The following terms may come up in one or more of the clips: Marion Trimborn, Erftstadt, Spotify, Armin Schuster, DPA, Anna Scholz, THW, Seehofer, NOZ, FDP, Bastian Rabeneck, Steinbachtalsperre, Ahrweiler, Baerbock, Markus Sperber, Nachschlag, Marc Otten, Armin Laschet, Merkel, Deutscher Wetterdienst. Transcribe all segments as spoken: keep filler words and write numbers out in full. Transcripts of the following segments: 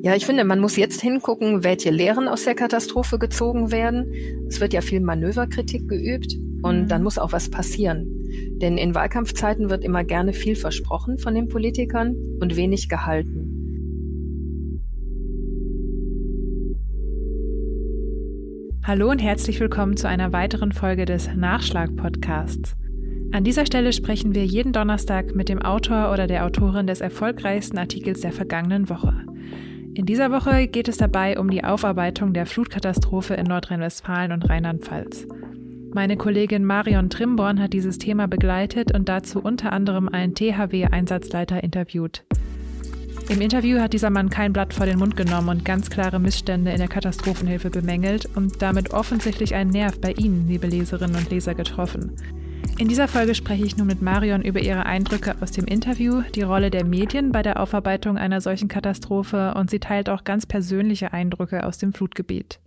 Ja, ich finde, man muss jetzt hingucken, welche Lehren aus der Katastrophe gezogen werden. Es wird ja viel Manöverkritik geübt und mhm. dann muss auch was passieren. Denn in Wahlkampfzeiten wird immer gerne viel versprochen von den Politikern und wenig gehalten. Hallo und herzlich willkommen zu einer weiteren Folge des Nachschlag-Podcasts. An dieser Stelle sprechen wir jeden Donnerstag mit dem Autor oder der Autorin des erfolgreichsten Artikels der vergangenen Woche. In dieser Woche geht es dabei um die Aufarbeitung der Flutkatastrophe in Nordrhein-Westfalen und Rheinland-Pfalz. Meine Kollegin Marion Trimborn hat dieses Thema begleitet und dazu unter anderem einen T H W-Einsatzleiter interviewt. Im Interview hat dieser Mann kein Blatt vor den Mund genommen und ganz klare Missstände in der Katastrophenhilfe bemängelt und damit offensichtlich einen Nerv bei Ihnen, liebe Leserinnen und Leser, getroffen. In dieser Folge spreche ich nun mit Marion über ihre Eindrücke aus dem Interview, die Rolle der Medien bei der Aufarbeitung einer solchen Katastrophe und sie teilt auch ganz persönliche Eindrücke aus dem Flutgebiet.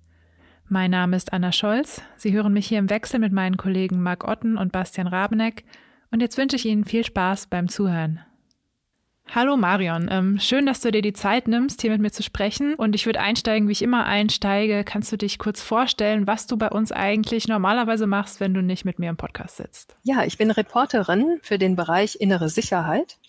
Mein Name ist Anna Scholz. Sie hören mich hier im Wechsel mit meinen Kollegen Marc Otten und Bastian Rabeneck und jetzt wünsche ich Ihnen viel Spaß beim Zuhören. Hallo Marion, schön, dass du dir die Zeit nimmst, hier mit mir zu sprechen und ich würde einsteigen, wie ich immer einsteige. Kannst du dich kurz vorstellen, was du bei uns eigentlich normalerweise machst, wenn du nicht mit mir im Podcast sitzt? Ja, ich bin Reporterin für den Bereich Innere Sicherheit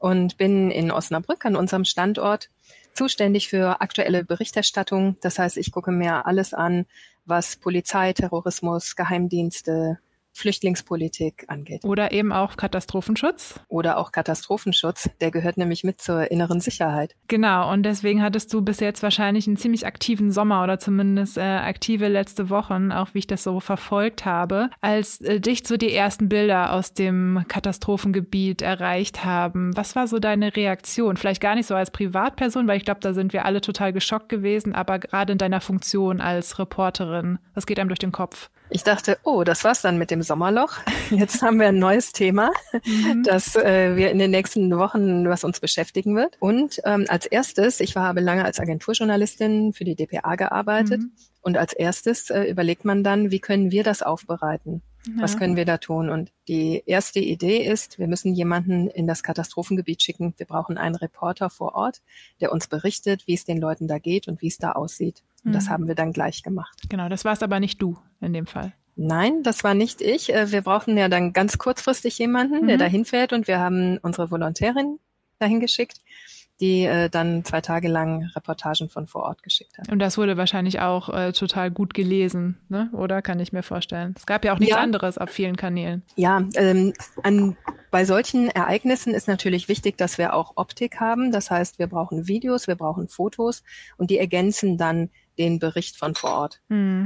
und bin in Osnabrück an unserem Standort zuständig für aktuelle Berichterstattung. Das heißt, ich gucke mir alles an, was Polizei, Terrorismus, Geheimdienste, Flüchtlingspolitik angeht. Oder eben auch Katastrophenschutz. Oder auch Katastrophenschutz, der gehört nämlich mit zur inneren Sicherheit. Genau, und deswegen hattest du bis jetzt wahrscheinlich einen ziemlich aktiven Sommer oder zumindest äh, aktive letzte Wochen, auch wie ich das so verfolgt habe, als äh, dich so die ersten Bilder aus dem Katastrophengebiet erreicht haben. Was war so deine Reaktion? Vielleicht gar nicht so als Privatperson, weil ich glaube, da sind wir alle total geschockt gewesen, aber gerade in deiner Funktion als Reporterin, was geht einem durch den Kopf? Ich dachte, oh, das war's dann mit dem Sommerloch. Jetzt haben wir ein neues Thema, mhm. das äh, wir in den nächsten Wochen, was uns beschäftigen wird. Und ähm, als erstes, ich war, habe lange als Agenturjournalistin für die D P A gearbeitet. Mhm. Und als erstes äh, überlegt man dann, wie können wir das aufbereiten? Ja. Was können wir da tun? Und die erste Idee ist, wir müssen jemanden in das Katastrophengebiet schicken. Wir brauchen einen Reporter vor Ort, der uns berichtet, wie es den Leuten da geht und wie es da aussieht. Und das haben wir dann gleich gemacht. Genau, das warst aber nicht du in dem Fall. Nein, das war nicht ich. Wir brauchten ja dann ganz kurzfristig jemanden, mhm. der da hinfährt. Und wir haben unsere Volontärin dahin geschickt, die äh, dann zwei Tage lang Reportagen von vor Ort geschickt hat. Und das wurde wahrscheinlich auch äh, total gut gelesen, ne? Oder? Kann ich mir vorstellen. Es gab ja auch nichts ja. anderes auf vielen Kanälen. Ja, ähm, an, bei solchen Ereignissen ist natürlich wichtig, dass wir auch Optik haben. Das heißt, wir brauchen Videos, wir brauchen Fotos und die ergänzen dann den Bericht von vor Ort.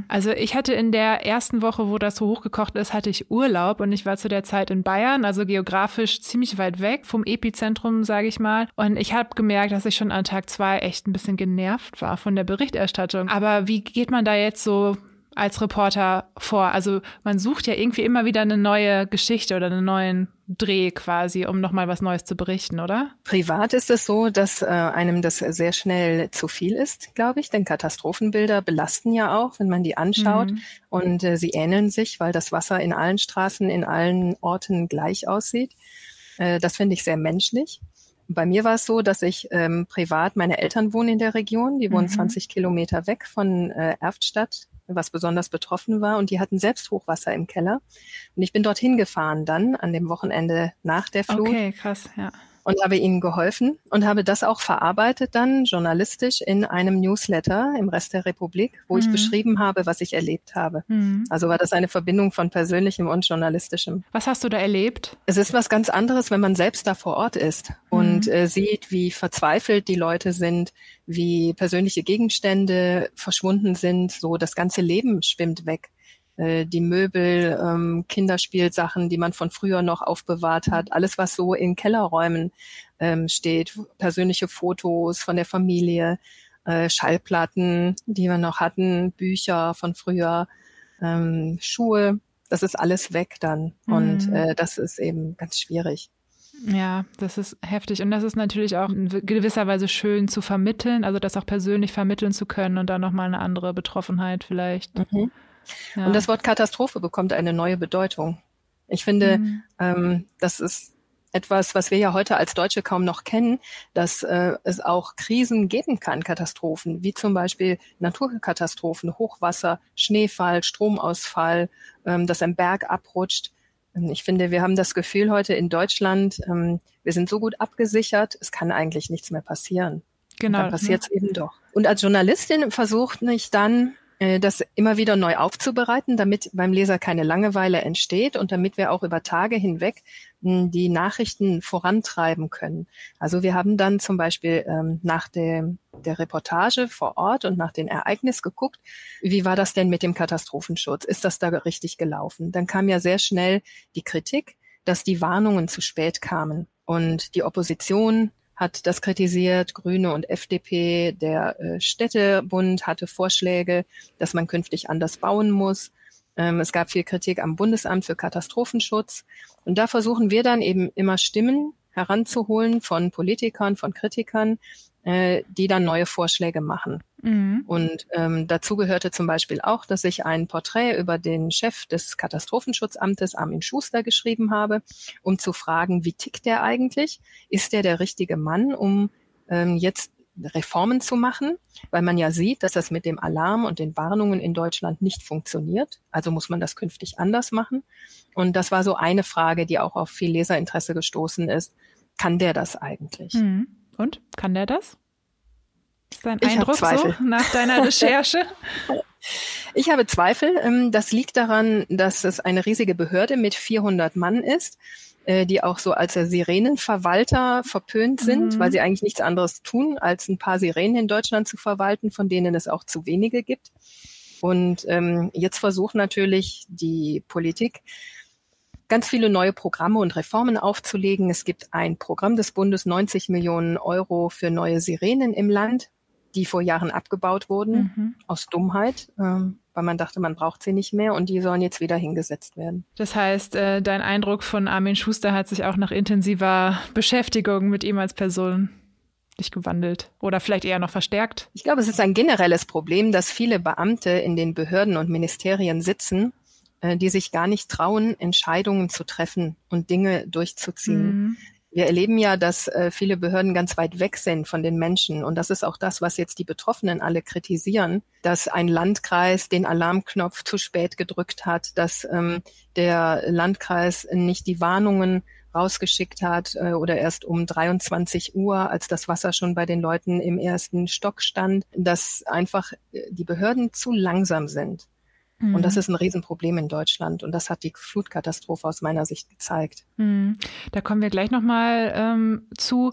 Also ich hatte in der ersten Woche, wo das so hochgekocht ist, hatte ich Urlaub und ich war zu der Zeit in Bayern, also geografisch ziemlich weit weg vom Epizentrum, sage ich mal. Und ich habe gemerkt, dass ich schon an Tag zwei echt ein bisschen genervt war von der Berichterstattung. Aber wie geht man da jetzt so als Reporter vor? Also man sucht ja irgendwie immer wieder eine neue Geschichte oder einen neuen Dreh quasi, um nochmal was Neues zu berichten, oder? Privat ist es so, dass äh, einem das sehr schnell zu viel ist, glaube ich, denn Katastrophenbilder belasten ja auch, wenn man die anschaut mhm. und äh, sie ähneln sich, weil das Wasser in allen Straßen, in allen Orten gleich aussieht. Äh, das finde ich sehr menschlich. Bei mir war es so, dass ich ähm, privat, meine Eltern wohnen in der Region, die wohnen mhm. zwanzig Kilometer weg von äh, Erftstadt, was besonders betroffen war. Und die hatten selbst Hochwasser im Keller. Und ich bin dorthin gefahren dann an dem Wochenende nach der Flut. Okay, krass, ja. Und habe ihnen geholfen und habe das auch verarbeitet dann journalistisch in einem Newsletter im Rest der Republik, wo mhm. ich beschrieben habe, was ich erlebt habe. Mhm. Also war das eine Verbindung von Persönlichem und Journalistischem. Was hast du da erlebt? Es ist was ganz anderes, wenn man selbst da vor Ort ist und mhm. äh, sieht, wie verzweifelt die Leute sind, wie persönliche Gegenstände verschwunden sind. So das ganze Leben schwimmt weg. Die Möbel, ähm, Kinderspielsachen, die man von früher noch aufbewahrt hat, alles, was so in Kellerräumen ähm, steht, persönliche Fotos von der Familie, äh, Schallplatten, die wir noch hatten, Bücher von früher, ähm, Schuhe, das ist alles weg dann. Mhm. Und äh, das ist eben ganz schwierig. Ja, das ist heftig und das ist natürlich auch in gewisser Weise schön zu vermitteln, also das auch persönlich vermitteln zu können und dann nochmal eine andere Betroffenheit vielleicht. Mhm. Ja. Und das Wort Katastrophe bekommt eine neue Bedeutung. Ich finde, mhm. ähm, das ist etwas, was wir ja heute als Deutsche kaum noch kennen, dass äh, es auch Krisen geben kann, Katastrophen, wie zum Beispiel Naturkatastrophen, Hochwasser, Schneefall, Stromausfall, ähm, dass ein Berg abrutscht. Ich finde, wir haben das Gefühl heute in Deutschland, ähm, wir sind so gut abgesichert, es kann eigentlich nichts mehr passieren. Genau. Und dann passiert es eben doch. Und als Journalistin versucht ich dann, das immer wieder neu aufzubereiten, damit beim Leser keine Langeweile entsteht und damit wir auch über Tage hinweg die Nachrichten vorantreiben können. Also wir haben dann zum Beispiel ähm, nach dem, der Reportage vor Ort und nach den Ereignissen geguckt, wie war das denn mit dem Katastrophenschutz? Ist das da richtig gelaufen? Dann kam ja sehr schnell die Kritik, dass die Warnungen zu spät kamen und die Opposition hat das kritisiert, Grüne und F D P, der äh, Städtebund hatte Vorschläge, dass man künftig anders bauen muss. Ähm, es gab viel Kritik am Bundesamt für Katastrophenschutz. Und da versuchen wir dann eben immer Stimmen heranzuholen von Politikern, von Kritikern, äh, die dann neue Vorschläge machen. Mhm. Und ähm, dazu gehörte zum Beispiel auch, dass ich ein Porträt über den Chef des Katastrophenschutzamtes, Armin Schuster, geschrieben habe, um zu fragen, wie tickt der eigentlich? Ist der der richtige Mann, um ähm, jetzt Reformen zu machen? Weil man ja sieht, dass das mit dem Alarm und den Warnungen in Deutschland nicht funktioniert. Also muss man das künftig anders machen. Und das war so eine Frage, die auch auf viel Leserinteresse gestoßen ist. Kann der das eigentlich? Mhm. Und? Kann der das? Ist dein ich Eindruck so nach deiner Recherche? Ich habe Zweifel. Das liegt daran, dass es eine riesige Behörde mit vierhundert Mann ist, die auch so als Sirenenverwalter verpönt sind, mhm. weil sie eigentlich nichts anderes tun, als ein paar Sirenen in Deutschland zu verwalten, von denen es auch zu wenige gibt. Und jetzt versucht natürlich die Politik, ganz viele neue Programme und Reformen aufzulegen. Es gibt ein Programm des Bundes, neunzig Millionen Euro für neue Sirenen im Land, die vor Jahren abgebaut wurden, mhm. aus Dummheit, ähm, weil man dachte, man braucht sie nicht mehr und die sollen jetzt wieder hingesetzt werden. Das heißt, äh, dein Eindruck von Armin Schuster hat sich auch nach intensiver Beschäftigung mit ihm als Person nicht gewandelt oder vielleicht eher noch verstärkt? Ich glaube, es ist ein generelles Problem, dass viele Beamte in den Behörden und Ministerien sitzen, die sich gar nicht trauen, Entscheidungen zu treffen und Dinge durchzuziehen. Mhm. Wir erleben ja, dass äh, viele Behörden ganz weit weg sind von den Menschen. Und das ist auch das, was jetzt die Betroffenen alle kritisieren, dass ein Landkreis den Alarmknopf zu spät gedrückt hat, dass ähm, der Landkreis nicht die Warnungen rausgeschickt hat äh, oder erst um dreiundzwanzig Uhr, als das Wasser schon bei den Leuten im ersten Stock stand, dass einfach äh, die Behörden zu langsam sind. Und das ist ein Riesenproblem in Deutschland. Und das hat die Flutkatastrophe aus meiner Sicht gezeigt. Da kommen wir gleich nochmal ähm, zu.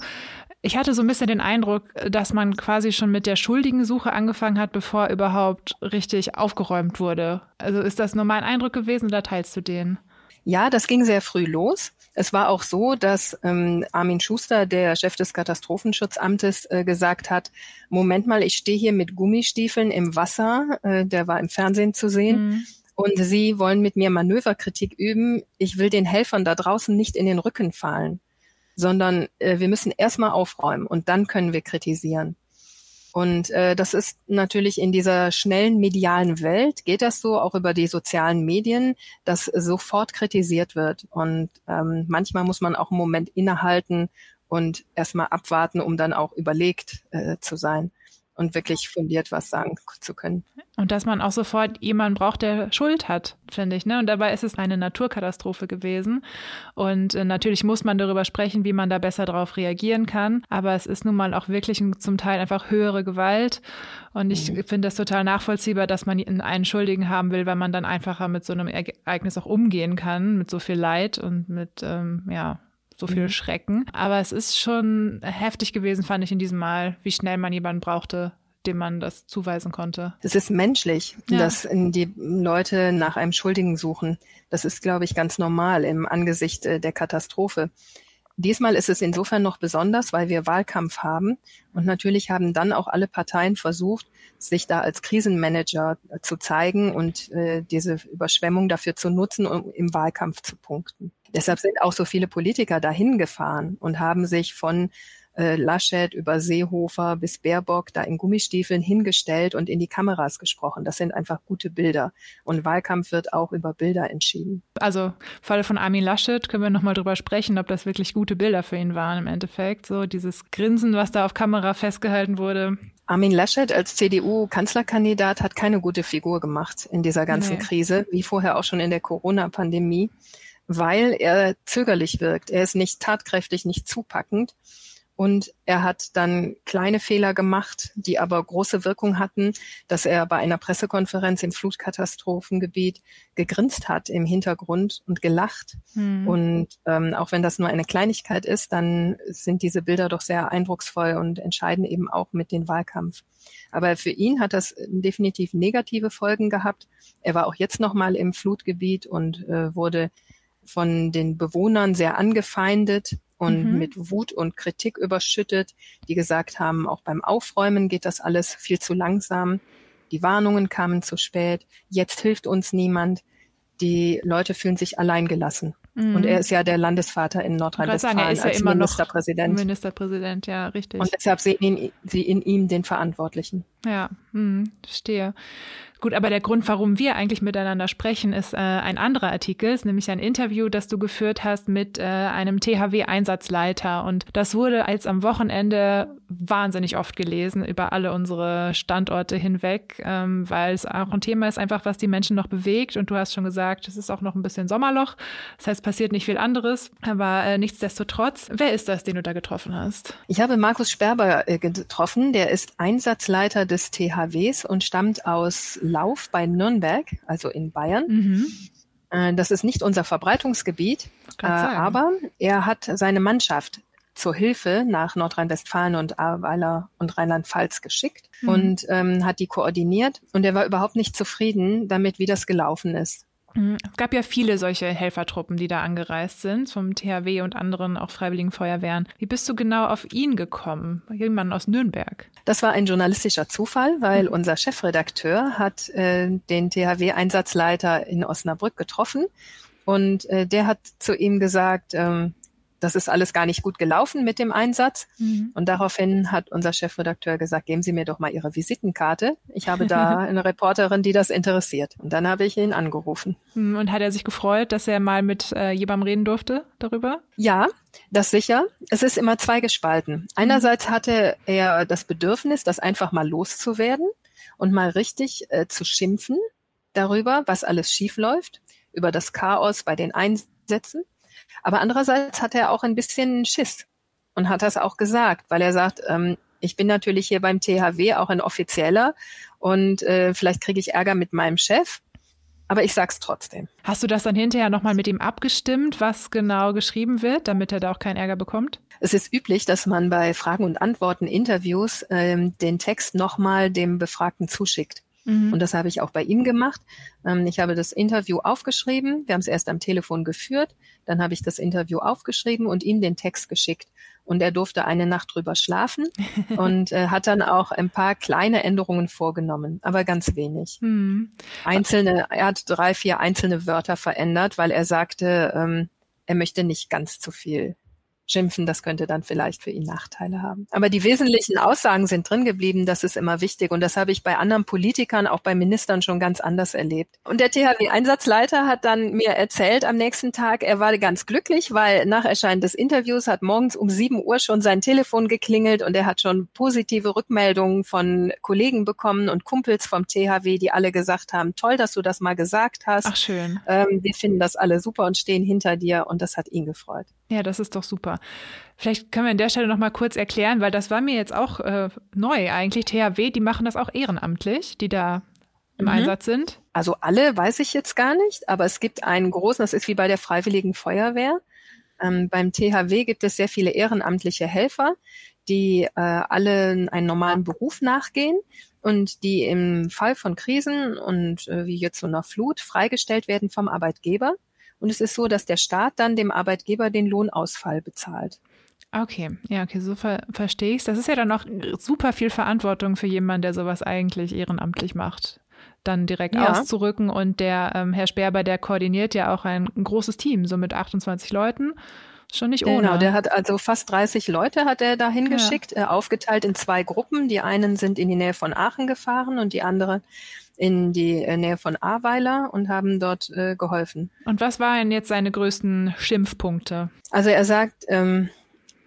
Ich hatte so ein bisschen den Eindruck, dass man quasi schon mit der Schuldigensuche angefangen hat, bevor überhaupt richtig aufgeräumt wurde. Also ist das nur mein Eindruck gewesen oder teilst du den? Ja, das ging sehr früh los. Es war auch so, dass ähm, Armin Schuster, der Chef des Katastrophenschutzamtes, äh, gesagt hat, Moment mal, ich stehe hier mit Gummistiefeln im Wasser, äh, der war im Fernsehen zu sehen, mhm. und Sie wollen mit mir Manöverkritik üben. Ich will den Helfern da draußen nicht in den Rücken fallen, sondern äh, wir müssen erstmal aufräumen und dann können wir kritisieren. Und äh, das ist natürlich in dieser schnellen medialen Welt, geht das so, auch über die sozialen Medien, dass sofort kritisiert wird. Und ähm, manchmal muss man auch einen Moment innehalten und erstmal abwarten, um dann auch überlegt äh, zu sein und wirklich fundiert was sagen zu können. Und dass man auch sofort jemanden braucht, der Schuld hat, finde ich. Ne? Und dabei ist es eine Naturkatastrophe gewesen. Und äh, natürlich muss man darüber sprechen, wie man da besser drauf reagieren kann. Aber es ist nun mal auch wirklich ein, zum Teil einfach höhere Gewalt. Und ich mhm. finde das total nachvollziehbar, dass man einen Schuldigen haben will, weil man dann einfacher mit so einem Ereignis auch umgehen kann, mit so viel Leid und mit, ähm, ja... so viel mhm. Schrecken. Aber es ist schon heftig gewesen, fand ich in diesem Mal, wie schnell man jemanden brauchte, dem man das zuweisen konnte. Es ist menschlich, ja. dass die Leute nach einem Schuldigen suchen. Das ist, glaube ich, ganz normal im Angesicht der Katastrophe. Diesmal ist es insofern noch besonders, weil wir Wahlkampf haben. Und natürlich haben dann auch alle Parteien versucht, sich da als Krisenmanager zu zeigen und äh, diese Überschwemmung dafür zu nutzen, um im Wahlkampf zu punkten. Deshalb sind auch so viele Politiker dahin gefahren und haben sich von äh, Laschet über Seehofer bis Baerbock da in Gummistiefeln hingestellt und in die Kameras gesprochen. Das sind einfach gute Bilder. Und Wahlkampf wird auch über Bilder entschieden. Also im Falle von Armin Laschet können wir nochmal drüber sprechen, ob das wirklich gute Bilder für ihn waren im Endeffekt. So dieses Grinsen, was da auf Kamera festgehalten wurde. Armin Laschet als C D U-Kanzlerkandidat hat keine gute Figur gemacht in dieser ganzen nee. Krise, wie vorher auch schon in der Corona-Pandemie, weil er zögerlich wirkt. Er ist nicht tatkräftig, nicht zupackend. Und er hat dann kleine Fehler gemacht, die aber große Wirkung hatten, dass er bei einer Pressekonferenz im Flutkatastrophengebiet gegrinst hat im Hintergrund und gelacht. Hm. Und ähm, auch wenn das nur eine Kleinigkeit ist, dann sind diese Bilder doch sehr eindrucksvoll und entscheiden eben auch mit den Wahlkampf. Aber für ihn hat das definitiv negative Folgen gehabt. Er war auch jetzt nochmal im Flutgebiet und äh, wurde von den Bewohnern sehr angefeindet und mhm. mit Wut und Kritik überschüttet, die gesagt haben, auch beim Aufräumen geht das alles viel zu langsam. Die Warnungen kamen zu spät. Jetzt hilft uns niemand. Die Leute fühlen sich alleingelassen. Mhm. Und er ist ja der Landesvater in Nordrhein-Westfalen sagen, er ist als ja immer Ministerpräsident. Noch Ministerpräsident, ja, richtig. Und deshalb sehen ihn, sie in ihm den Verantwortlichen. Ja, mh, verstehe. Gut, aber der Grund, warum wir eigentlich miteinander sprechen, ist äh, ein anderer Artikel, ist nämlich ein Interview, das du geführt hast mit äh, einem T H W-Einsatzleiter. Und das wurde als am Wochenende wahnsinnig oft gelesen über alle unsere Standorte hinweg, ähm, weil es auch ein Thema ist, einfach was die Menschen noch bewegt. Und du hast schon gesagt, es ist auch noch ein bisschen Sommerloch. Das heißt, passiert nicht viel anderes, aber äh, nichtsdestotrotz. Wer ist das, den du da getroffen hast? Ich habe Markus Sperber äh, getroffen. Der ist Einsatzleiter des T H Ws und stammt aus Lauf bei Nürnberg, also in Bayern. Mhm. Das ist nicht unser Verbreitungsgebiet, aber er hat seine Mannschaft zur Hilfe nach Nordrhein-Westfalen und Ahrweiler und Rheinland-Pfalz geschickt mhm. und ähm, hat die koordiniert. Und er war überhaupt nicht zufrieden damit, wie das gelaufen ist. Es gab ja viele solche Helfertruppen, die da angereist sind, vom T H W und anderen, auch Freiwilligen Feuerwehren. Wie bist du genau auf ihn gekommen? Jemand aus Nürnberg. Das war ein journalistischer Zufall, weil unser Chefredakteur hat äh, den T H W-Einsatzleiter in Osnabrück getroffen und äh, der hat zu ihm gesagt, äh, das ist alles gar nicht gut gelaufen mit dem Einsatz. Mhm. Und daraufhin hat unser Chefredakteur gesagt, geben Sie mir doch mal Ihre Visitenkarte. Ich habe da eine Reporterin, die das interessiert. Und dann habe ich ihn angerufen. Und hat er sich gefreut, dass er mal mit äh, jemandem reden durfte darüber? Ja, das sicher. Es ist immer zweigespalten. Einerseits hatte er das Bedürfnis, das einfach mal loszuwerden und mal richtig äh, zu schimpfen darüber, was alles schiefläuft, über das Chaos bei den Einsätzen. Aber andererseits hat er auch ein bisschen Schiss und hat das auch gesagt, weil er sagt, ähm, ich bin natürlich hier beim T H W auch ein Offizieller und äh, vielleicht kriege ich Ärger mit meinem Chef, aber ich sag's trotzdem. Hast du das dann hinterher nochmal mit ihm abgestimmt, was genau geschrieben wird, damit er da auch keinen Ärger bekommt? Es ist üblich, dass man bei Fragen und Antworten, Interviews, ähm, den Text nochmal dem Befragten zuschickt. Und das habe ich auch bei ihm gemacht. Ich habe das Interview aufgeschrieben. Wir haben es erst am Telefon geführt. Dann habe ich das Interview aufgeschrieben und ihm den Text geschickt. Und er durfte eine Nacht drüber schlafen und äh, hat dann auch ein paar kleine Änderungen vorgenommen, aber ganz wenig. Hm. Einzelne, er hat drei, vier einzelne Wörter verändert, weil er sagte, ähm, er möchte nicht ganz zu viel schimpfen, das könnte dann vielleicht für ihn Nachteile haben. Aber die wesentlichen Aussagen sind drin geblieben, das ist immer wichtig. Und das habe ich bei anderen Politikern, auch bei Ministern schon ganz anders erlebt. Und der T H W-Einsatzleiter hat dann mir erzählt am nächsten Tag, er war ganz glücklich, weil nach Erscheinen des Interviews hat morgens um sieben Uhr schon sein Telefon geklingelt und er hat schon positive Rückmeldungen von Kollegen bekommen und Kumpels vom T H W, die alle gesagt haben, toll, dass du das mal gesagt hast. Ach schön. Ähm, wir finden das alle super und stehen hinter dir und das hat ihn gefreut. Ja, das ist doch super. Vielleicht können wir an der Stelle noch mal kurz erklären, weil das war mir jetzt auch äh, neu eigentlich. T H W, die machen das auch ehrenamtlich, die da im mhm. Einsatz sind. Also alle weiß ich jetzt gar nicht, aber es gibt einen großen, das ist wie bei der Freiwilligen Feuerwehr. Ähm, beim T H W gibt es sehr viele ehrenamtliche Helfer, die äh, alle einen normalen Beruf nachgehen und die im Fall von Krisen und äh, wie jetzt so einer Flut freigestellt werden vom Arbeitgeber. Und es ist so, dass der Staat dann dem Arbeitgeber den Lohnausfall bezahlt. Okay, ja, okay, so ver- verstehe ich es. Das ist ja dann auch super viel Verantwortung für jemanden, der sowas eigentlich ehrenamtlich macht, dann direkt ja. auszurücken. Und der ähm, Herr Sperber, der koordiniert ja auch ein, ein großes Team, so mit achtundzwanzig Leuten. Schon nicht ohne. Genau, der hat also fast dreißig Leute hat er dahin ja. geschickt, aufgeteilt in zwei Gruppen. Die einen sind in die Nähe von Aachen gefahren und die anderen in die Nähe von Ahrweiler und haben dort äh, geholfen. Und was waren jetzt seine größten Schimpfpunkte? Also er sagt, ähm,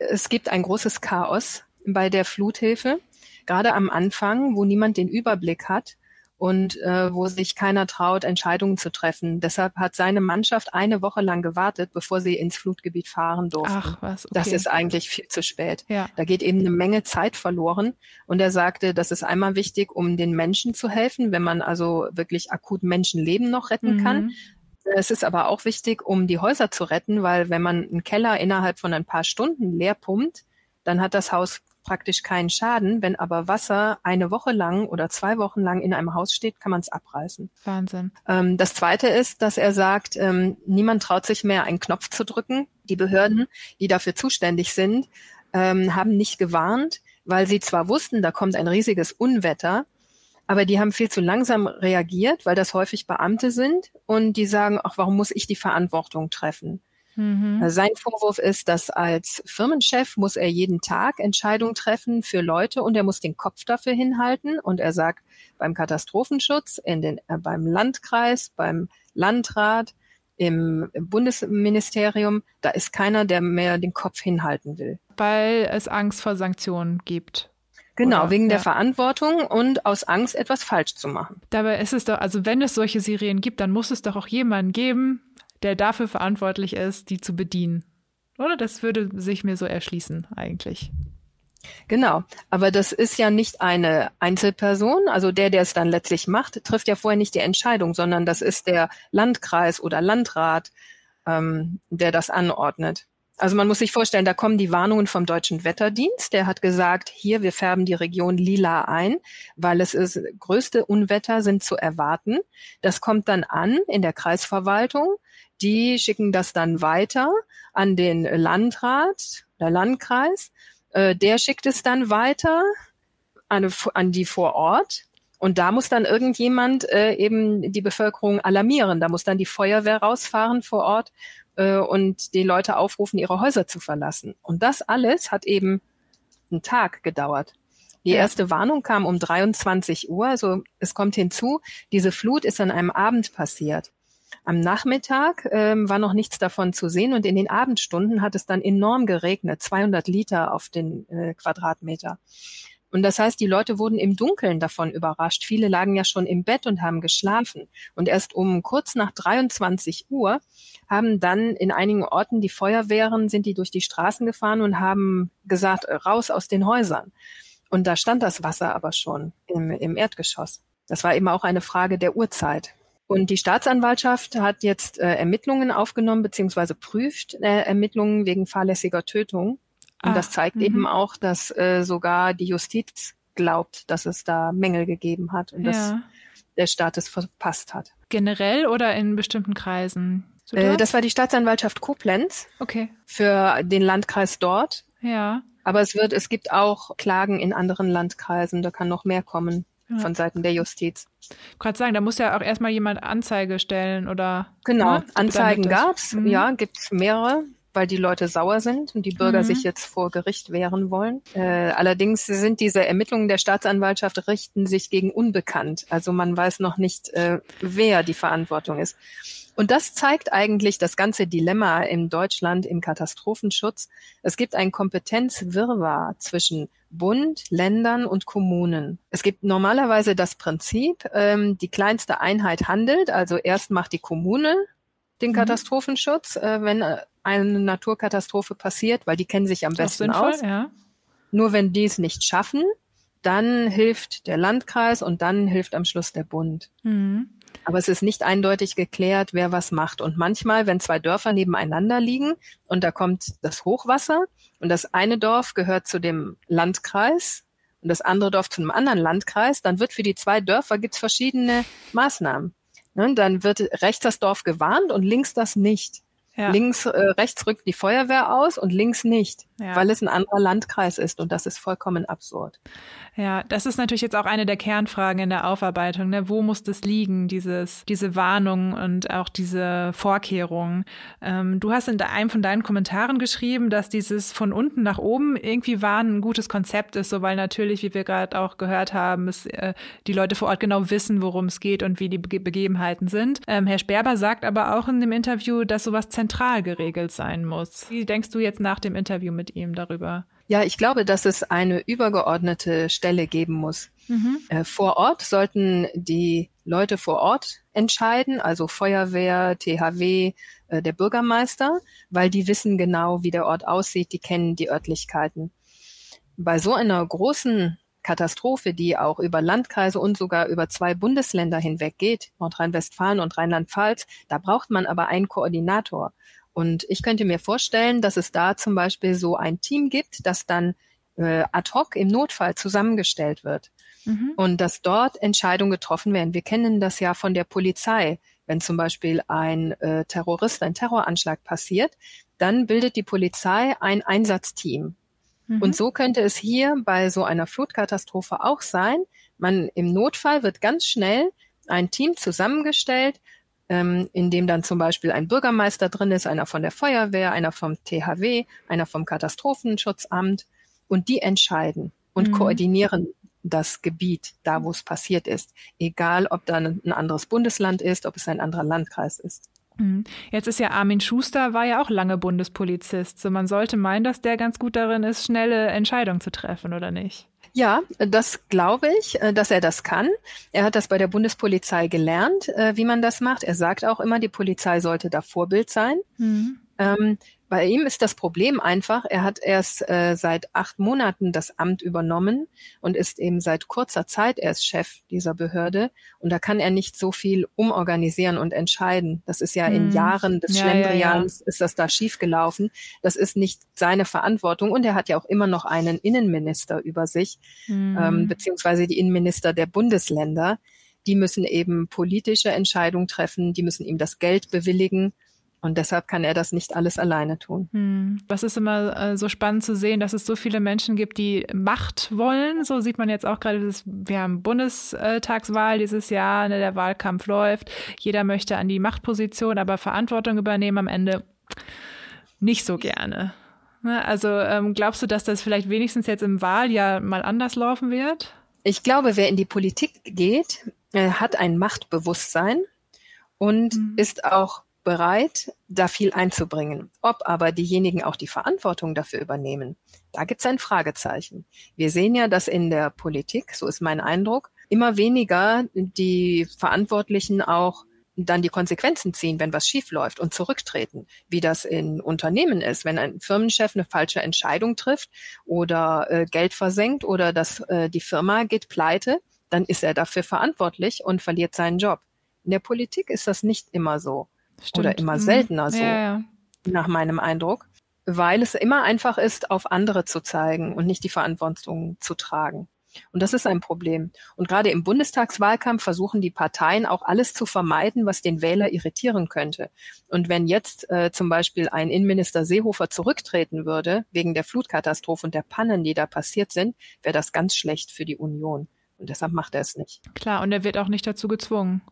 es gibt ein großes Chaos bei der Fluthilfe, gerade am Anfang, wo niemand den Überblick hat und äh, wo sich keiner traut, Entscheidungen zu treffen. Deshalb hat seine Mannschaft eine Woche lang gewartet, bevor sie ins Flutgebiet fahren durften. Ach was, okay. Das ist eigentlich viel zu spät. Ja. Da geht eben eine Menge Zeit verloren. Und er sagte, das ist einmal wichtig, um den Menschen zu helfen, wenn man also wirklich akut Menschenleben noch retten mhm. kann. Es ist aber auch wichtig, um die Häuser zu retten, weil wenn man einen Keller innerhalb von ein paar Stunden leer pumpt, dann hat das Haus praktisch keinen Schaden. Wenn aber Wasser eine Woche lang oder zwei Wochen lang in einem Haus steht, kann man es abreißen. Wahnsinn. Ähm, das Zweite ist, dass er sagt, ähm, niemand traut sich mehr, einen Knopf zu drücken. Die Behörden, die dafür zuständig sind, ähm, haben nicht gewarnt, weil sie zwar wussten, da kommt ein riesiges Unwetter, aber die haben viel zu langsam reagiert, weil das häufig Beamte sind und die sagen, ach, warum muss ich die Verantwortung treffen? Mhm. Sein Vorwurf ist, dass als Firmenchef muss er jeden Tag Entscheidungen treffen für Leute und er muss den Kopf dafür hinhalten. Und er sagt, beim Katastrophenschutz, in den, äh, beim Landkreis, beim Landrat, im Bundesministerium, da ist keiner, der mehr den Kopf hinhalten will. Weil es Angst vor Sanktionen gibt. Genau, oder? Wegen ja. der Verantwortung und aus Angst, etwas falsch zu machen. Dabei ist es doch, also wenn es solche Sirenen gibt, dann muss es doch auch jemanden geben, der dafür verantwortlich ist, die zu bedienen. Oder? Das würde sich mir so erschließen eigentlich. Genau, aber das ist ja nicht eine Einzelperson. Also der, der es dann letztlich macht, trifft ja vorher nicht die Entscheidung, sondern das ist der Landkreis oder Landrat, ähm, der das anordnet. Also man muss sich vorstellen, da kommen die Warnungen vom Deutschen Wetterdienst. Der hat gesagt, hier, wir färben die Region lila ein, weil es ist, größte Unwetter sind zu erwarten. Das kommt dann an in der Kreisverwaltung. Die schicken das dann weiter an den Landrat oder Landkreis. Der schickt es dann weiter an, an die vor Ort. Und da muss dann irgendjemand eben die Bevölkerung alarmieren. Da muss dann die Feuerwehr rausfahren vor Ort und die Leute aufrufen, ihre Häuser zu verlassen. Und das alles hat eben einen Tag gedauert. Die erste ja. Warnung kam um dreiundzwanzig Uhr. Also es kommt hinzu, diese Flut ist an einem Abend passiert. Am Nachmittag ähm, war noch nichts davon zu sehen und in den Abendstunden hat es dann enorm geregnet, zweihundert Liter auf den äh, Quadratmeter. Und das heißt, die Leute wurden im Dunkeln davon überrascht. Viele lagen ja schon im Bett und haben geschlafen. Und erst um kurz nach dreiundzwanzig Uhr haben dann in einigen Orten die Feuerwehren, sind die durch die Straßen gefahren und haben gesagt, raus aus den Häusern. Und da stand das Wasser aber schon im, im Erdgeschoss. Das war eben auch eine Frage der Uhrzeit. Und die Staatsanwaltschaft hat jetzt äh, Ermittlungen aufgenommen, beziehungsweise prüft äh, Ermittlungen wegen fahrlässiger Tötung. Und ah, das zeigt m-hmm. eben auch, dass äh, sogar die Justiz glaubt, dass es da Mängel gegeben hat und ja. dass der Staat es verpasst hat. Generell oder in bestimmten Kreisen? So äh, das war die Staatsanwaltschaft Koblenz okay. für den Landkreis dort. Ja. Aber es wird, es gibt auch Klagen in anderen Landkreisen, da kann noch mehr kommen. Von Seiten der Justiz. Ich gerade sagen, da muss ja auch erstmal jemand Anzeige stellen oder... Genau, ne? Anzeigen gab's, mhm. ja, gibt's mehrere, weil die Leute sauer sind und die Bürger mhm. sich jetzt vor Gericht wehren wollen. Äh, allerdings sind diese Ermittlungen der Staatsanwaltschaft richten sich gegen unbekannt. Also man weiß noch nicht, äh, wer die Verantwortung ist. Und das zeigt eigentlich das ganze Dilemma in Deutschland im Katastrophenschutz. Es gibt einen Kompetenzwirrwarr zwischen Bund, Ländern und Kommunen. Es gibt normalerweise das Prinzip, ähm, die kleinste Einheit handelt. Also erst macht die Kommune den Katastrophenschutz, äh, wenn eine Naturkatastrophe passiert, weil die kennen sich am besten aus. Ja. Nur wenn die es nicht schaffen, dann hilft der Landkreis und dann hilft am Schluss der Bund. Mhm. Aber es ist nicht eindeutig geklärt, wer was macht. Und manchmal, wenn zwei Dörfer nebeneinander liegen und da kommt das Hochwasser und das eine Dorf gehört zu dem Landkreis und das andere Dorf zu einem anderen Landkreis, dann wird für die zwei Dörfer gibt's verschiedene Maßnahmen. Ne? Dann wird rechts das Dorf gewarnt und links das nicht. Ja. Links, äh, rechts rückt die Feuerwehr aus und links nicht, ja. weil es ein anderer Landkreis ist und das ist vollkommen absurd. Ja, das ist natürlich jetzt auch eine der Kernfragen in der Aufarbeitung, ne? Wo muss das liegen, dieses, diese Warnung und auch diese Vorkehrungen? Ähm, du hast in einem von deinen Kommentaren geschrieben, dass dieses von unten nach oben irgendwie Warnen ein gutes Konzept ist, so weil natürlich, wie wir gerade auch gehört haben, es, äh, die Leute vor Ort genau wissen, worum es geht und wie die Be- Begebenheiten sind. Ähm, Herr Sperber sagt aber auch in dem Interview, dass sowas zentral geregelt sein muss. Wie denkst du jetzt nach dem Interview mit ihm darüber? Ja, ich glaube, dass es eine übergeordnete Stelle geben muss. Mhm. Äh, vor Ort sollten die Leute vor Ort entscheiden, also Feuerwehr, T H W, äh, der Bürgermeister, weil die wissen genau, wie der Ort aussieht, die kennen die Örtlichkeiten. Bei so einer großen Katastrophe, die auch über Landkreise und sogar über zwei Bundesländer hinweg geht, Nordrhein-Westfalen und Rheinland-Pfalz, da braucht man aber einen Koordinator. Und ich könnte mir vorstellen, dass es da zum Beispiel so ein Team gibt, das dann äh, ad hoc im Notfall zusammengestellt wird. Mhm. Und dass dort Entscheidungen getroffen werden. Wir kennen das ja von der Polizei. Wenn zum Beispiel ein äh, Terrorist, ein Terroranschlag passiert, dann bildet die Polizei ein Einsatzteam. Und so könnte es hier bei so einer Flutkatastrophe auch sein. Man im Notfall wird ganz schnell ein Team zusammengestellt, ähm, in dem dann zum Beispiel ein Bürgermeister drin ist, einer von der Feuerwehr, einer vom T H W, einer vom Katastrophenschutzamt. Und die entscheiden und mhm. koordinieren das Gebiet, da wo es passiert ist. Egal, ob da ein anderes Bundesland ist, ob es ein anderer Landkreis ist. Jetzt ist ja Armin Schuster, war ja auch lange Bundespolizist. So, man sollte meinen, dass der ganz gut darin ist, schnelle Entscheidungen zu treffen, oder nicht? Ja, das glaube ich, dass er das kann. Er hat das bei der Bundespolizei gelernt, wie man das macht. Er sagt auch immer, die Polizei sollte da Vorbild sein. Mhm. Ähm, bei ihm ist das Problem einfach, er hat erst äh, seit acht Monaten das Amt übernommen und ist eben seit kurzer Zeit erst Chef dieser Behörde. Und da kann er nicht so viel umorganisieren und entscheiden. Das ist ja hm. in Jahren des ja, Schlendrians ja, ja. ist das da schiefgelaufen. Das ist nicht seine Verantwortung. Und er hat ja auch immer noch einen Innenminister über sich, hm. ähm, beziehungsweise die Innenminister der Bundesländer. Die müssen eben politische Entscheidungen treffen, die müssen ihm das Geld bewilligen. Und deshalb kann er das nicht alles alleine tun. Hm. Das ist immer äh, so spannend zu sehen, dass es so viele Menschen gibt, die Macht wollen. So sieht man jetzt auch gerade, wir haben Bundestagswahl dieses Jahr, ne, der Wahlkampf läuft. Jeder möchte an die Machtposition, aber Verantwortung übernehmen am Ende nicht so gerne. Ne? Also ähm, glaubst du, dass das vielleicht wenigstens jetzt im Wahljahr mal anders laufen wird? Ich glaube, wer in die Politik geht, äh, hat ein Machtbewusstsein und hm. ist auch bereit, da viel einzubringen. Ob aber diejenigen auch die Verantwortung dafür übernehmen, da gibt es ein Fragezeichen. Wir sehen ja, dass in der Politik, so ist mein Eindruck, immer weniger die Verantwortlichen auch dann die Konsequenzen ziehen, wenn was schief läuft und zurücktreten, wie das in Unternehmen ist. Wenn ein Firmenchef eine falsche Entscheidung trifft oder äh, Geld versenkt oder dass äh, die Firma geht pleite, dann ist er dafür verantwortlich und verliert seinen Job. In der Politik ist das nicht immer so. Stimmt. Oder immer seltener so, ja, ja. nach meinem Eindruck, weil es immer einfach ist, auf andere zu zeigen und nicht die Verantwortung zu tragen. Und das ist ein Problem. Und gerade im Bundestagswahlkampf versuchen die Parteien auch alles zu vermeiden, was den Wähler irritieren könnte. Und wenn jetzt äh, zum Beispiel ein Innenminister Seehofer zurücktreten würde, wegen der Flutkatastrophe und der Pannen, die da passiert sind, wäre das ganz schlecht für die Union. Und deshalb macht er es nicht. Klar, und er wird auch nicht dazu gezwungen.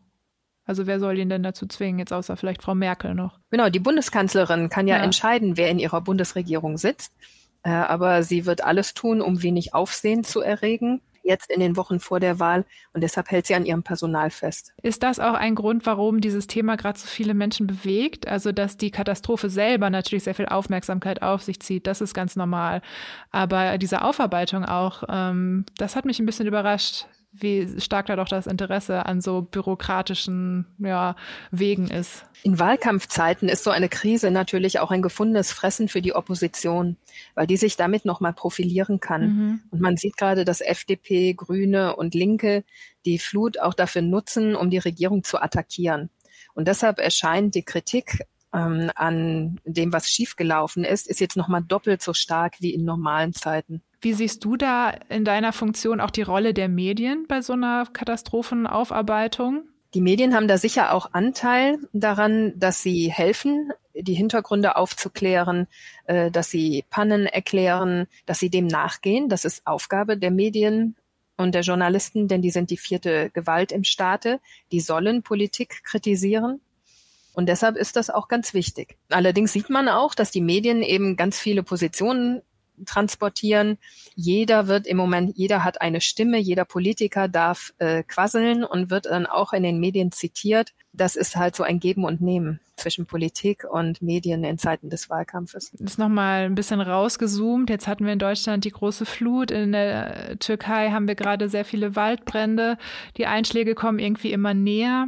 Also wer soll ihn denn dazu zwingen, jetzt außer vielleicht Frau Merkel noch? Genau, die Bundeskanzlerin kann ja, ja. entscheiden, wer in ihrer Bundesregierung sitzt. Äh, aber sie wird alles tun, um wenig Aufsehen zu erregen, jetzt in den Wochen vor der Wahl. Und deshalb hält sie an ihrem Personal fest. Ist das auch ein Grund, warum dieses Thema gerade so viele Menschen bewegt? Also dass die Katastrophe selber natürlich sehr viel Aufmerksamkeit auf sich zieht, das ist ganz normal. Aber diese Aufarbeitung auch, ähm, das hat mich ein bisschen überrascht, wie stark da doch das Interesse an so bürokratischen ja, Wegen ist. In Wahlkampfzeiten ist so eine Krise natürlich auch ein gefundenes Fressen für die Opposition, weil die sich damit nochmal profilieren kann. Mhm. Und man sieht gerade, dass F D P, Grüne und Linke die Flut auch dafür nutzen, um die Regierung zu attackieren. Und deshalb erscheint die Kritik ähm, an dem, was schiefgelaufen ist, ist jetzt nochmal doppelt so stark wie in normalen Zeiten. Wie siehst du da in deiner Funktion auch die Rolle der Medien bei so einer Katastrophenaufarbeitung? Die Medien haben da sicher auch Anteil daran, dass sie helfen, die Hintergründe aufzuklären, äh, dass sie Pannen erklären, dass sie dem nachgehen. Das ist Aufgabe der Medien und der Journalisten, denn die sind die vierte Gewalt im Staate. Die sollen Politik kritisieren. Und deshalb ist das auch ganz wichtig. Allerdings sieht man auch, dass die Medien eben ganz viele Positionen transportieren. Jeder wird im Moment, jeder hat eine Stimme, jeder Politiker darf äh, quasseln und wird dann auch in den Medien zitiert. Das ist halt so ein Geben und Nehmen zwischen Politik und Medien in Zeiten des Wahlkampfes. Jetzt nochmal ein bisschen rausgezoomt. Jetzt hatten wir in Deutschland die große Flut. In der Türkei haben wir gerade sehr viele Waldbrände. Die Einschläge kommen irgendwie immer näher.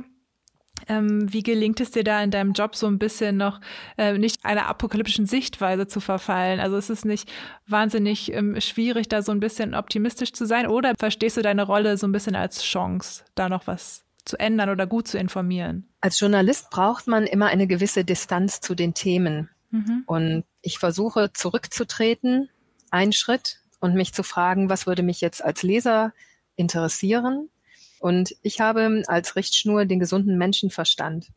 Ähm, wie gelingt es dir da in deinem Job so ein bisschen noch äh, nicht einer apokalyptischen Sichtweise zu verfallen? Also ist es nicht wahnsinnig ähm, schwierig, da so ein bisschen optimistisch zu sein? Oder verstehst du deine Rolle so ein bisschen als Chance, da noch was zu ändern oder gut zu informieren? Als Journalist braucht man immer eine gewisse Distanz zu den Themen. Mhm. Und ich versuche zurückzutreten, einen Schritt, und mich zu fragen, was würde mich jetzt als Leser interessieren? Und ich habe als Richtschnur den gesunden Menschenverstand.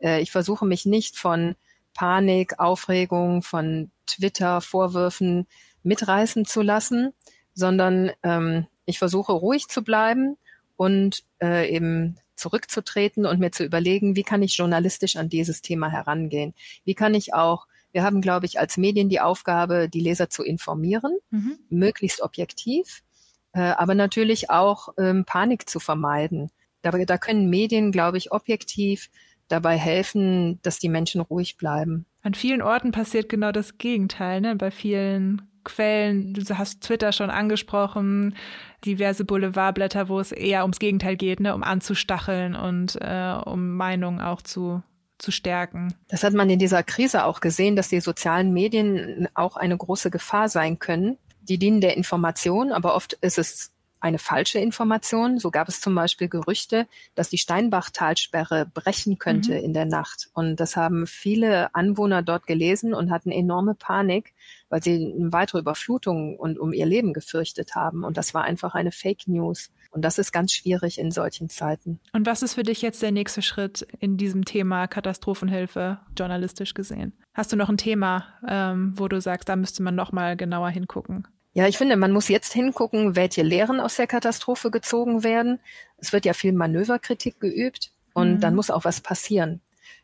Ich versuche mich nicht von Panik, Aufregung, von Twitter-Vorwürfen mitreißen zu lassen, sondern ähm, ich versuche ruhig zu bleiben und äh, eben zurückzutreten und mir zu überlegen, wie kann ich journalistisch an dieses Thema herangehen? Wie kann ich auch, wir haben, glaube ich, als Medien die Aufgabe, die Leser zu informieren, mhm. möglichst objektiv, aber natürlich auch ähm, Panik zu vermeiden. Da, da können Medien, glaube ich, objektiv dabei helfen, dass die Menschen ruhig bleiben. An vielen Orten passiert genau das Gegenteil, ne? Bei vielen Quellen, du hast Twitter schon angesprochen, diverse Boulevardblätter, wo es eher ums Gegenteil geht, ne? Um anzustacheln und äh, um Meinungen auch zu zu stärken. Das hat man in dieser Krise auch gesehen, dass die sozialen Medien auch eine große Gefahr sein können. Die dienen der Information, aber oft ist es eine falsche Information. So gab es zum Beispiel Gerüchte, dass die Steinbachtalsperre brechen könnte mhm. in der Nacht. Und das haben viele Anwohner dort gelesen und hatten enorme Panik, weil sie eine weitere Überflutung und um ihr Leben gefürchtet haben. Und das war einfach eine Fake News. Und das ist ganz schwierig in solchen Zeiten. Und was ist für dich jetzt der nächste Schritt in diesem Thema Katastrophenhilfe, journalistisch gesehen? Hast du noch ein Thema, ähm, wo du sagst, da müsste man noch mal genauer hingucken? Ja, ich finde, man muss jetzt hingucken, welche Lehren aus der Katastrophe gezogen werden. Es wird ja viel Manöverkritik geübt und mhm. dann muss auch was passieren.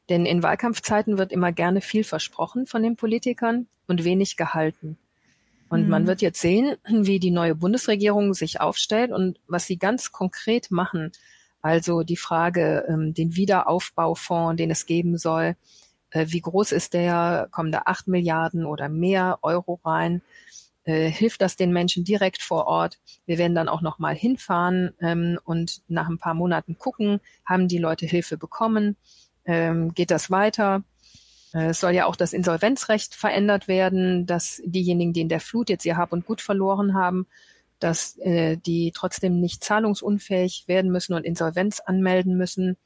Denn in Wahlkampfzeiten wird immer gerne viel versprochen von den Politikern und wenig gehalten. Und mhm. man wird jetzt sehen, wie die neue Bundesregierung sich aufstellt und was sie ganz konkret machen. Also die Frage, ähm, den Wiederaufbaufonds, den es geben soll, äh, wie groß ist der, kommen da acht Milliarden oder mehr Euro rein? Hilft das den Menschen direkt vor Ort? Wir werden dann auch noch mal hinfahren ähm, und nach ein paar Monaten gucken, haben die Leute Hilfe bekommen? Ähm, geht das weiter? Äh, es soll ja auch das Insolvenzrecht verändert werden, dass diejenigen, die in der Flut jetzt ihr Hab und Gut verloren haben, dass äh, die trotzdem nicht zahlungsunfähig werden müssen und Insolvenz anmelden müssen.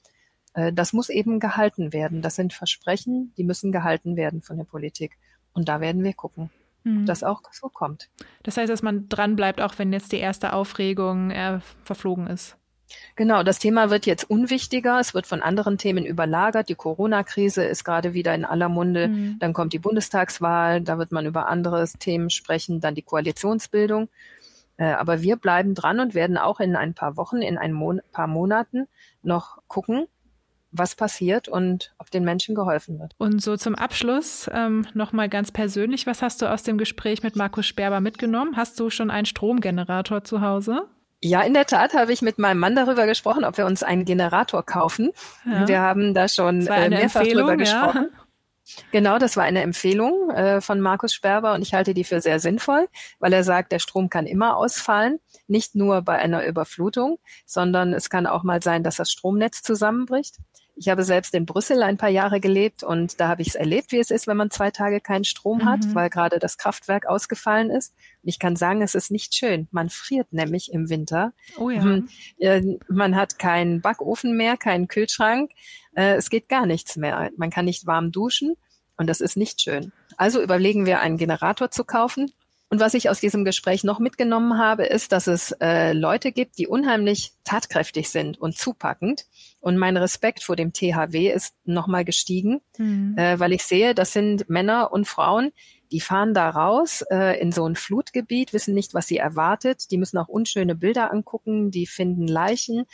Äh, das muss eben gehalten werden. Das sind Versprechen, die müssen gehalten werden von der Politik. Und da werden wir gucken. Das auch so kommt. Das heißt, dass man dranbleibt, auch wenn jetzt die erste Aufregung äh, verflogen ist. Genau, das Thema wird jetzt unwichtiger. Es wird von anderen Themen überlagert. Die Corona-Krise ist gerade wieder in aller Munde. Mhm. Dann kommt die Bundestagswahl. Da wird man über andere Themen sprechen. Dann die Koalitionsbildung. Äh, aber wir bleiben dran und werden auch in ein paar Wochen, in ein Mon- paar Monaten noch gucken, was passiert und ob den Menschen geholfen wird. Und so zum Abschluss ähm, nochmal ganz persönlich, was hast du aus dem Gespräch mit Markus Sperber mitgenommen? Hast du schon einen Stromgenerator zu Hause? Ja, in der Tat habe ich mit meinem Mann darüber gesprochen, ob wir uns einen Generator kaufen. Ja. Wir haben da schon äh, mehrfach drüber gesprochen. Ja. Genau, das war eine Empfehlung äh, von Markus Sperber und ich halte die für sehr sinnvoll, weil er sagt, der Strom kann immer ausfallen, nicht nur bei einer Überflutung, sondern es kann auch mal sein, dass das Stromnetz zusammenbricht. Ich habe selbst in Brüssel ein paar Jahre gelebt und da habe ich es erlebt, wie es ist, wenn man zwei Tage keinen Strom hat, mhm. weil gerade das Kraftwerk ausgefallen ist. Und ich kann sagen, es ist nicht schön. Man friert nämlich im Winter. Oh ja. Man hat keinen Backofen mehr, keinen Kühlschrank. Es geht gar nichts mehr. Man kann nicht warm duschen und das ist nicht schön. Also überlegen wir, einen Generator zu kaufen. Und was ich aus diesem Gespräch noch mitgenommen habe, ist, dass es äh, Leute gibt, die unheimlich tatkräftig sind und zupackend. Und mein Respekt vor dem T H W ist nochmal gestiegen, mhm. äh, weil ich sehe, das sind Männer und Frauen, die fahren da raus äh, in so ein Flutgebiet, wissen nicht, was sie erwartet. Die müssen auch unschöne Bilder angucken, die finden Leichen,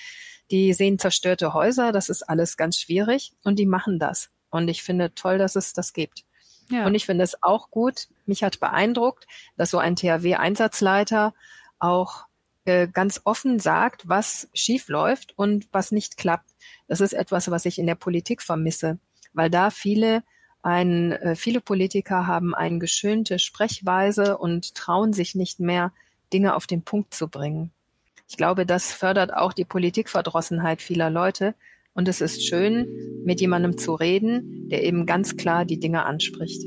die sehen zerstörte Häuser. Das ist alles ganz schwierig und die machen das. Und ich finde toll, dass es das gibt. Ja. Und ich finde es auch gut, mich hat beeindruckt, dass so ein T H W-Einsatzleiter auch äh, ganz offen sagt, was schief läuft und was nicht klappt. Das ist etwas, was ich in der Politik vermisse, weil da viele Ein, viele Politiker haben eine geschönte Sprechweise und trauen sich nicht mehr, Dinge auf den Punkt zu bringen. Ich glaube, das fördert auch die Politikverdrossenheit vieler Leute. Und es ist schön, mit jemandem zu reden, der eben ganz klar die Dinge anspricht.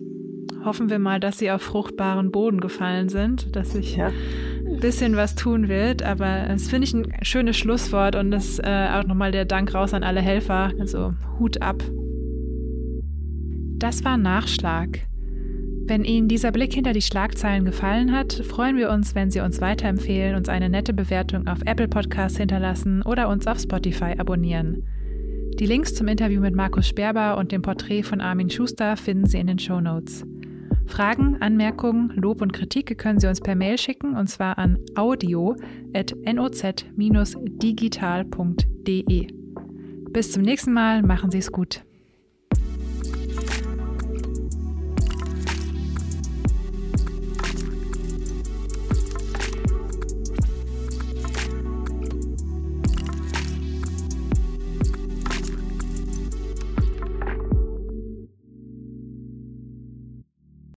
Hoffen wir mal, dass Sie auf fruchtbaren Boden gefallen sind, dass sich ja. ein bisschen was tun wird. Aber das finde ich ein schönes Schlusswort. Und das äh, auch nochmal der Dank raus an alle Helfer. Also Hut ab. Das war Nachschlag. Wenn Ihnen dieser Blick hinter die Schlagzeilen gefallen hat, freuen wir uns, wenn Sie uns weiterempfehlen, uns eine nette Bewertung auf Apple Podcasts hinterlassen oder uns auf Spotify abonnieren. Die Links zum Interview mit Markus Sperber und dem Porträt von Armin Schuster finden Sie in den Shownotes. Fragen, Anmerkungen, Lob und Kritik können Sie uns per Mail schicken, und zwar an audio at noz dash digital punkt de. Bis zum nächsten Mal, machen Sie es gut.